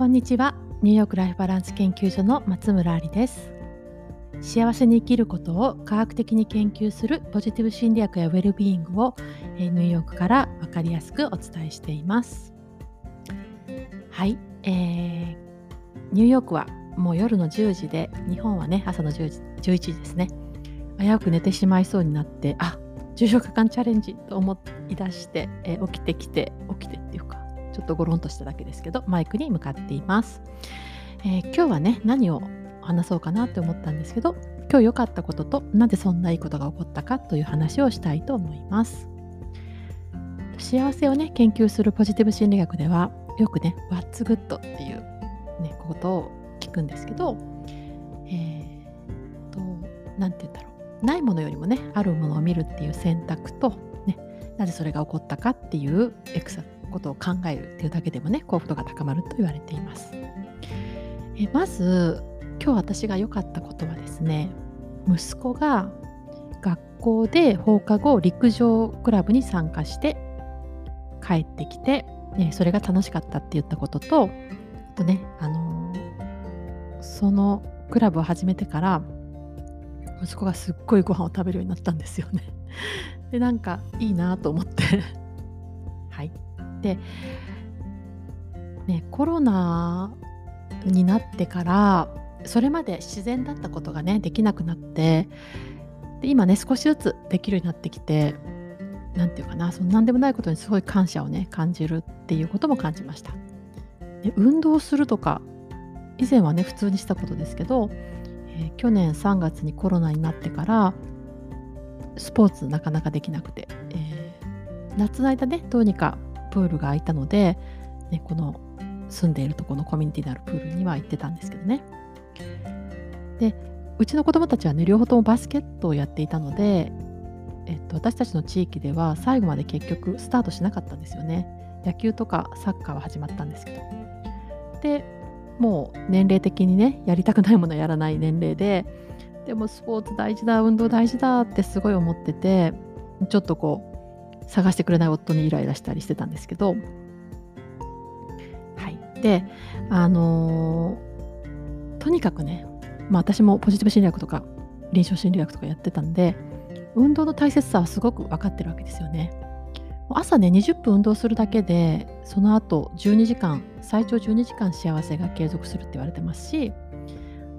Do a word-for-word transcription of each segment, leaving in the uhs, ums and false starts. こんにちは。ニューヨークライフバランス研究所の松村有です。幸せに生きることを科学的に研究するポジティブ心理学やウェルビーイングをニューヨークから分かりやすくお伝えしています。はい、えー、ニューヨークはもう夜のじゅうじで、日本はね朝のじゅうじじゅういちじですね。危うく寝てしまいそうになって、あ、じゅうしょくかんチャレンジと思い出して、えー、起きてきて起きてっていうかちょっとゴロンとしただけですけど、マイクに向かっています。えー、今日はね何を話そうかなって思ったんですけど、今日良かったこととなぜそんないいことが起こったかという話をしたいと思います。幸せをね研究するポジティブ心理学ではよくね What's good っていう、ね、ことを聞くんですけど、えー、となんて言うんだろう、ないものよりもねあるものを見るっていう選択と、ね、なぜそれが起こったかっていうエクサことを考えるっていうだけでもね幸福度が高まると言われています。えまず今日私が良かったことはですね、息子が学校で放課後陸上クラブに参加して帰ってきて、ね、それが楽しかったって言ったことと、あとね、あのー、そのクラブを始めてから息子がすっごいご飯を食べるようになったんですよね。でなんかいいなと思ってはいでね、コロナになってからそれまで自然だったことがねできなくなって、で今ね少しずつできるようになってきて、なんていうかな、その何でもないことにすごい感謝をね感じるっていうことも感じました。で運動するとか以前はね普通にしたことですけど、えー、去年さんがつにコロナになってからスポーツなかなかできなくて、えー、夏の間ねどうにかプールが空いたので、ね、この住んでいるところのコミュニティのあるプールには行ってたんですけどね。でうちの子どもたちはね両方ともバスケットをやっていたので、えっと、私たちの地域では最後まで結局スタートしなかったんですよね。野球とかサッカーは始まったんですけど、でもう年齢的にねやりたくないものはやらない年齢で、でもスポーツ大事だ運動大事だってすごい思ってて、ちょっとこう探してくれない夫にイライラしたりしてたんですけど、はい、で、あのー、とにかくね、まあ、私もポジティブ心理学とか臨床心理学とかやってたんで、運動の大切さはすごく分かってるわけですよね。朝ねにじゅっぷん運動するだけで、その後じゅうにじかん最長じゅうにじかん幸せが継続するって言われてますし、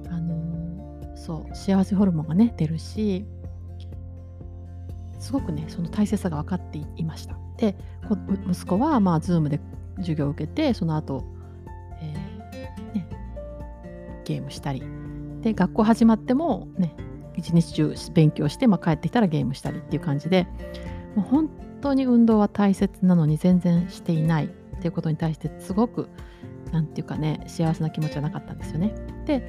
あのー、そう幸せホルモンがね出るし、すごくねその大切さが分かっていました。で息子はまあ Zoom で授業を受けて、その後、えーね、ゲームしたりで、学校始まってもね一日中勉強して、まあ、帰ってきたらゲームしたりっていう感じで、もう本当に運動は大切なのに全然していないっていうことに対して、すごくなんていうかね幸せな気持ちはなかったんですよね。で、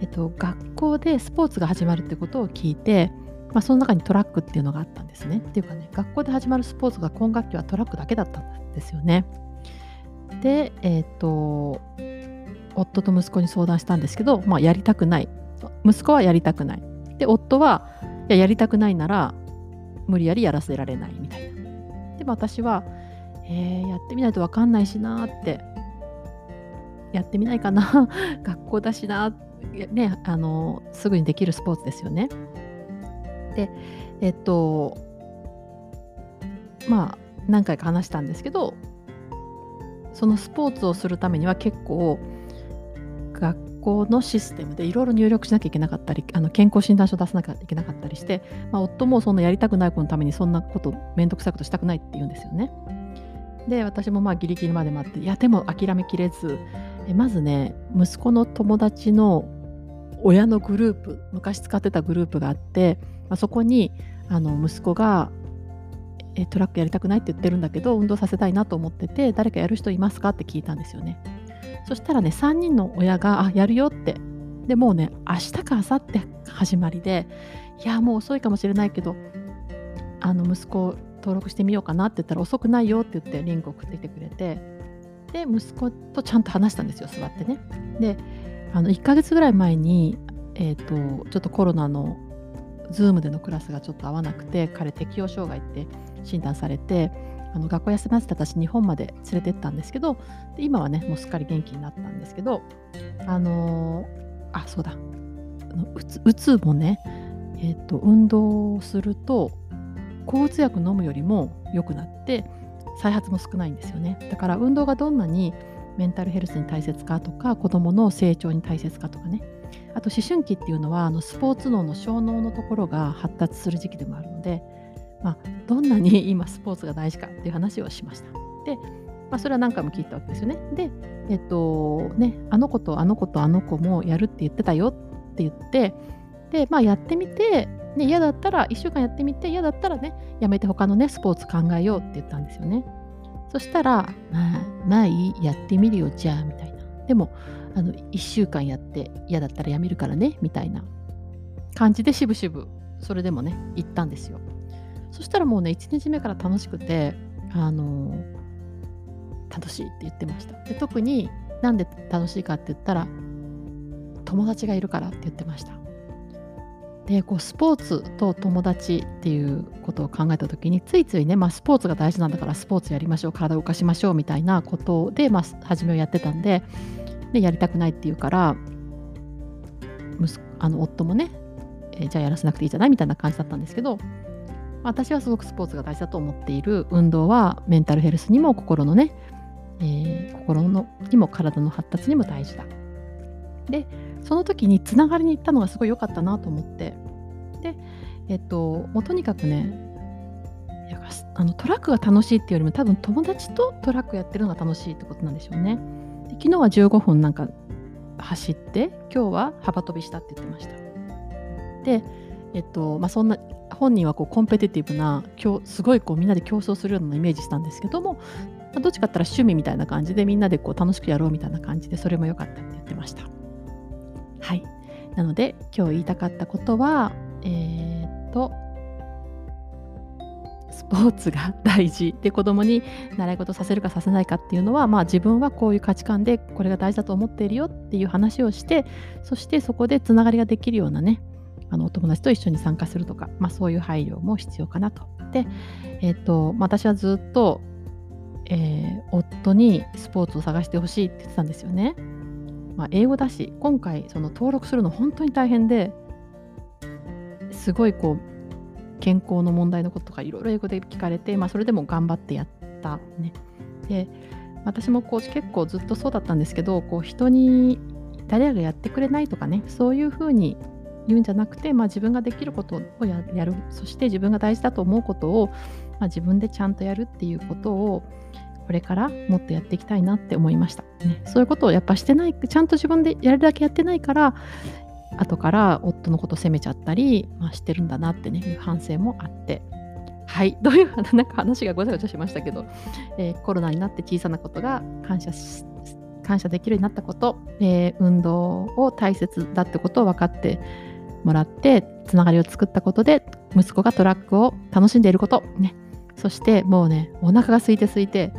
えっと、学校でスポーツが始まるってことを聞いて、まあ、その中にトラックっていうのがあったんですね。っていうかね、学校で始まるスポーツが今学期はトラックだけだったんですよね。で、えっと、夫と息子に相談したんですけど、まあ、やりたくない。息子はやりたくない。で、夫は、いや、やりたくないなら無理やりやらせられないみたいな。で、私は、えー、やってみないと分かんないしなって、やってみないかな、学校だしな、ね、あの、すぐにできるスポーツですよね。でえっとまあ何回か話したんですけど、そのスポーツをするためには結構学校のシステムでいろいろ入力しなきゃいけなかったり、あの健康診断書出さなきゃいけなかったりして、まあ、夫もそんなやりたくない子のためにそんなこと面倒くさいことしたくないって言うんですよね。で私もまあギリギリまで待って、いやでも諦めきれず、えまずね息子の友達の親のグループ、昔使ってたグループがあって、まあ、そこにあの息子がえトラックやりたくないって言ってるんだけど運動させたいなと思ってて、誰かやる人いますかって聞いたんですよね。そしたらねさんにんの親があやるよって、でもうね明日か明後日始まりで、いやもう遅いかもしれないけどあの息子登録してみようかなって言ったら、遅くないよって言ってリンク送ってきてくれて、で息子とちゃんと話したんですよ、座ってね。であのいっかげつぐらい前に、えーと、ちょっとコロナの Zoom でのクラスがちょっと合わなくて、彼適応障害って診断されて、あの学校休ませて私日本まで連れてったんですけど、で今はねもうすっかり元気になったんですけど、あのー、あそうだあのうつ、うつもね、えー、と運動をすると抗うつ薬飲むよりも良くなって再発も少ないんですよね。だから運動がどんなにメンタルヘルスに大切かとか、子どもの成長に大切かとかね、あと思春期っていうのはあのスポーツ脳の小脳のところが発達する時期でもあるので、まあ、どんなに今スポーツが大事かっていう話をしました。で、まあ、それは何回も聞いたわけですよね。で、えっとね、あの子とあの子とあの子もやるって言ってたよって言って、で、まあ、やってみて、ね、嫌だったらいっしゅうかんやってみて、嫌だったらねやめて他のねスポーツ考えようって言ったんですよね。そしたら、まあ、まあいい、やってみるよじゃあみたいな。でもあのいっしゅうかんやって嫌だったらやめるからねみたいな感じで、しぶしぶそれでもね行ったんですよ。そしたらもうねいちにちめから楽しくて、あの楽しいって言ってました。で、特になんで楽しいかって言ったら友達がいるからって言ってました。で、こうスポーツと友達っていうことを考えた時に、ついついね、まあ、スポーツが大事なんだからスポーツやりましょう、体を動かしましょうみたいなことで、まあ、初めをやってたんで、でやりたくないって言うから、あの夫もね、えー、じゃあやらせなくていいじゃないみたいな感じだったんですけど、私はすごくスポーツが大事だと思っている、運動はメンタルヘルスにも心のね、えー、心のにも体の発達にも大事だ。で、その時につながりに行ったのがすごい良かったなと思って、で、えっと、もうとにかくね、いやあのトラックが楽しいっていうよりも多分友達とトラックやってるのが楽しいってことなんでしょうね。で、昨日はじゅうごふんなんか走って、今日は幅跳びしたって言ってました。で、えっとまあ、そんな本人はこうコンペティティブな、すごいこうみんなで競争するようなイメージしたんですけども、まあ、どっちかって言ったら趣味みたいな感じでみんなでこう楽しくやろうみたいな感じで、それも良かったって言ってました。はい。なので今日言いたかったことは、えー、っとスポーツが大事で、子供に習い事させるかさせないかっていうのは、まあ、自分はこういう価値観でこれが大事だと思っているよっていう話をして、そしてそこでつながりができるようなね、あのお友達と一緒に参加するとか、まあ、そういう配慮も必要かなと。で、えーとまあ、私はずっと、えー、夫にスポーツを探してほしいって言ってたんですよね。まあ、英語だし、今回その登録するの本当に大変で、すごいこう健康の問題のこととかいろいろ英語で聞かれて、まあ、それでも頑張ってやったね。で、私もこう結構ずっとそうだったんですけど、こう人に誰がやってくれないとかね、そういうふうに言うんじゃなくて、まあ、自分ができることを や, やる、そして自分が大事だと思うことを、まあ、自分でちゃんとやるっていうことをこれからもっとやっていきたいなって思いました、ね、そういうことをやっぱしてない、ちゃんと自分でやるだけやってないから、後から夫のことを責めちゃったり、まあ、してるんだなってねいう反省もあって、はい、どういうなんか話がごちゃごちゃしましたけど、えー、コロナになって小さなことが感謝し感謝できるようになったこと、えー、運動を大切だってことを分かってもらって、つながりを作ったことで息子がトラックを楽しんでいること、ね、そしてもうね、お腹が空いて空いて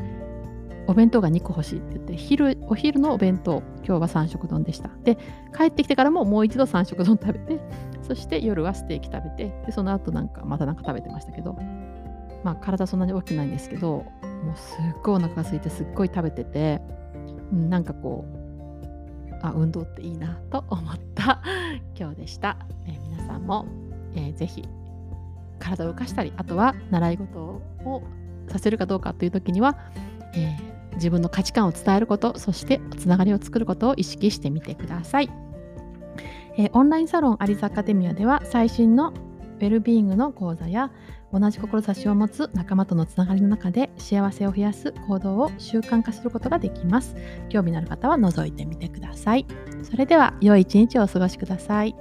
お弁当がにこ欲しいって言って、昼お昼のお弁当、今日は三食丼でした。で、帰ってきてからももう一度三食丼食べて、そして夜はステーキ食べて、でその後なんかまたなんか食べてましたけど、まあ体そんなに大きくないんですけど、もうすっごいお腹が空いてすっごい食べてて、なんかこうあ運動っていいなと思った今日でした。えー、皆さんも、えー、ぜひ体を動かしたり、あとは習い事をさせるかどうかという時には、えー、自分の価値観を伝えること、そしてつながりを作ることを意識してみてください。えー、オンラインサロンアリスアカデミアでは最新のウェルビーイングの講座や、同じ志を持つ仲間とのつながりの中で幸せを増やす行動を習慣化することができます。興味のある方は覗いてみてください。それでは良い一日をお過ごしください。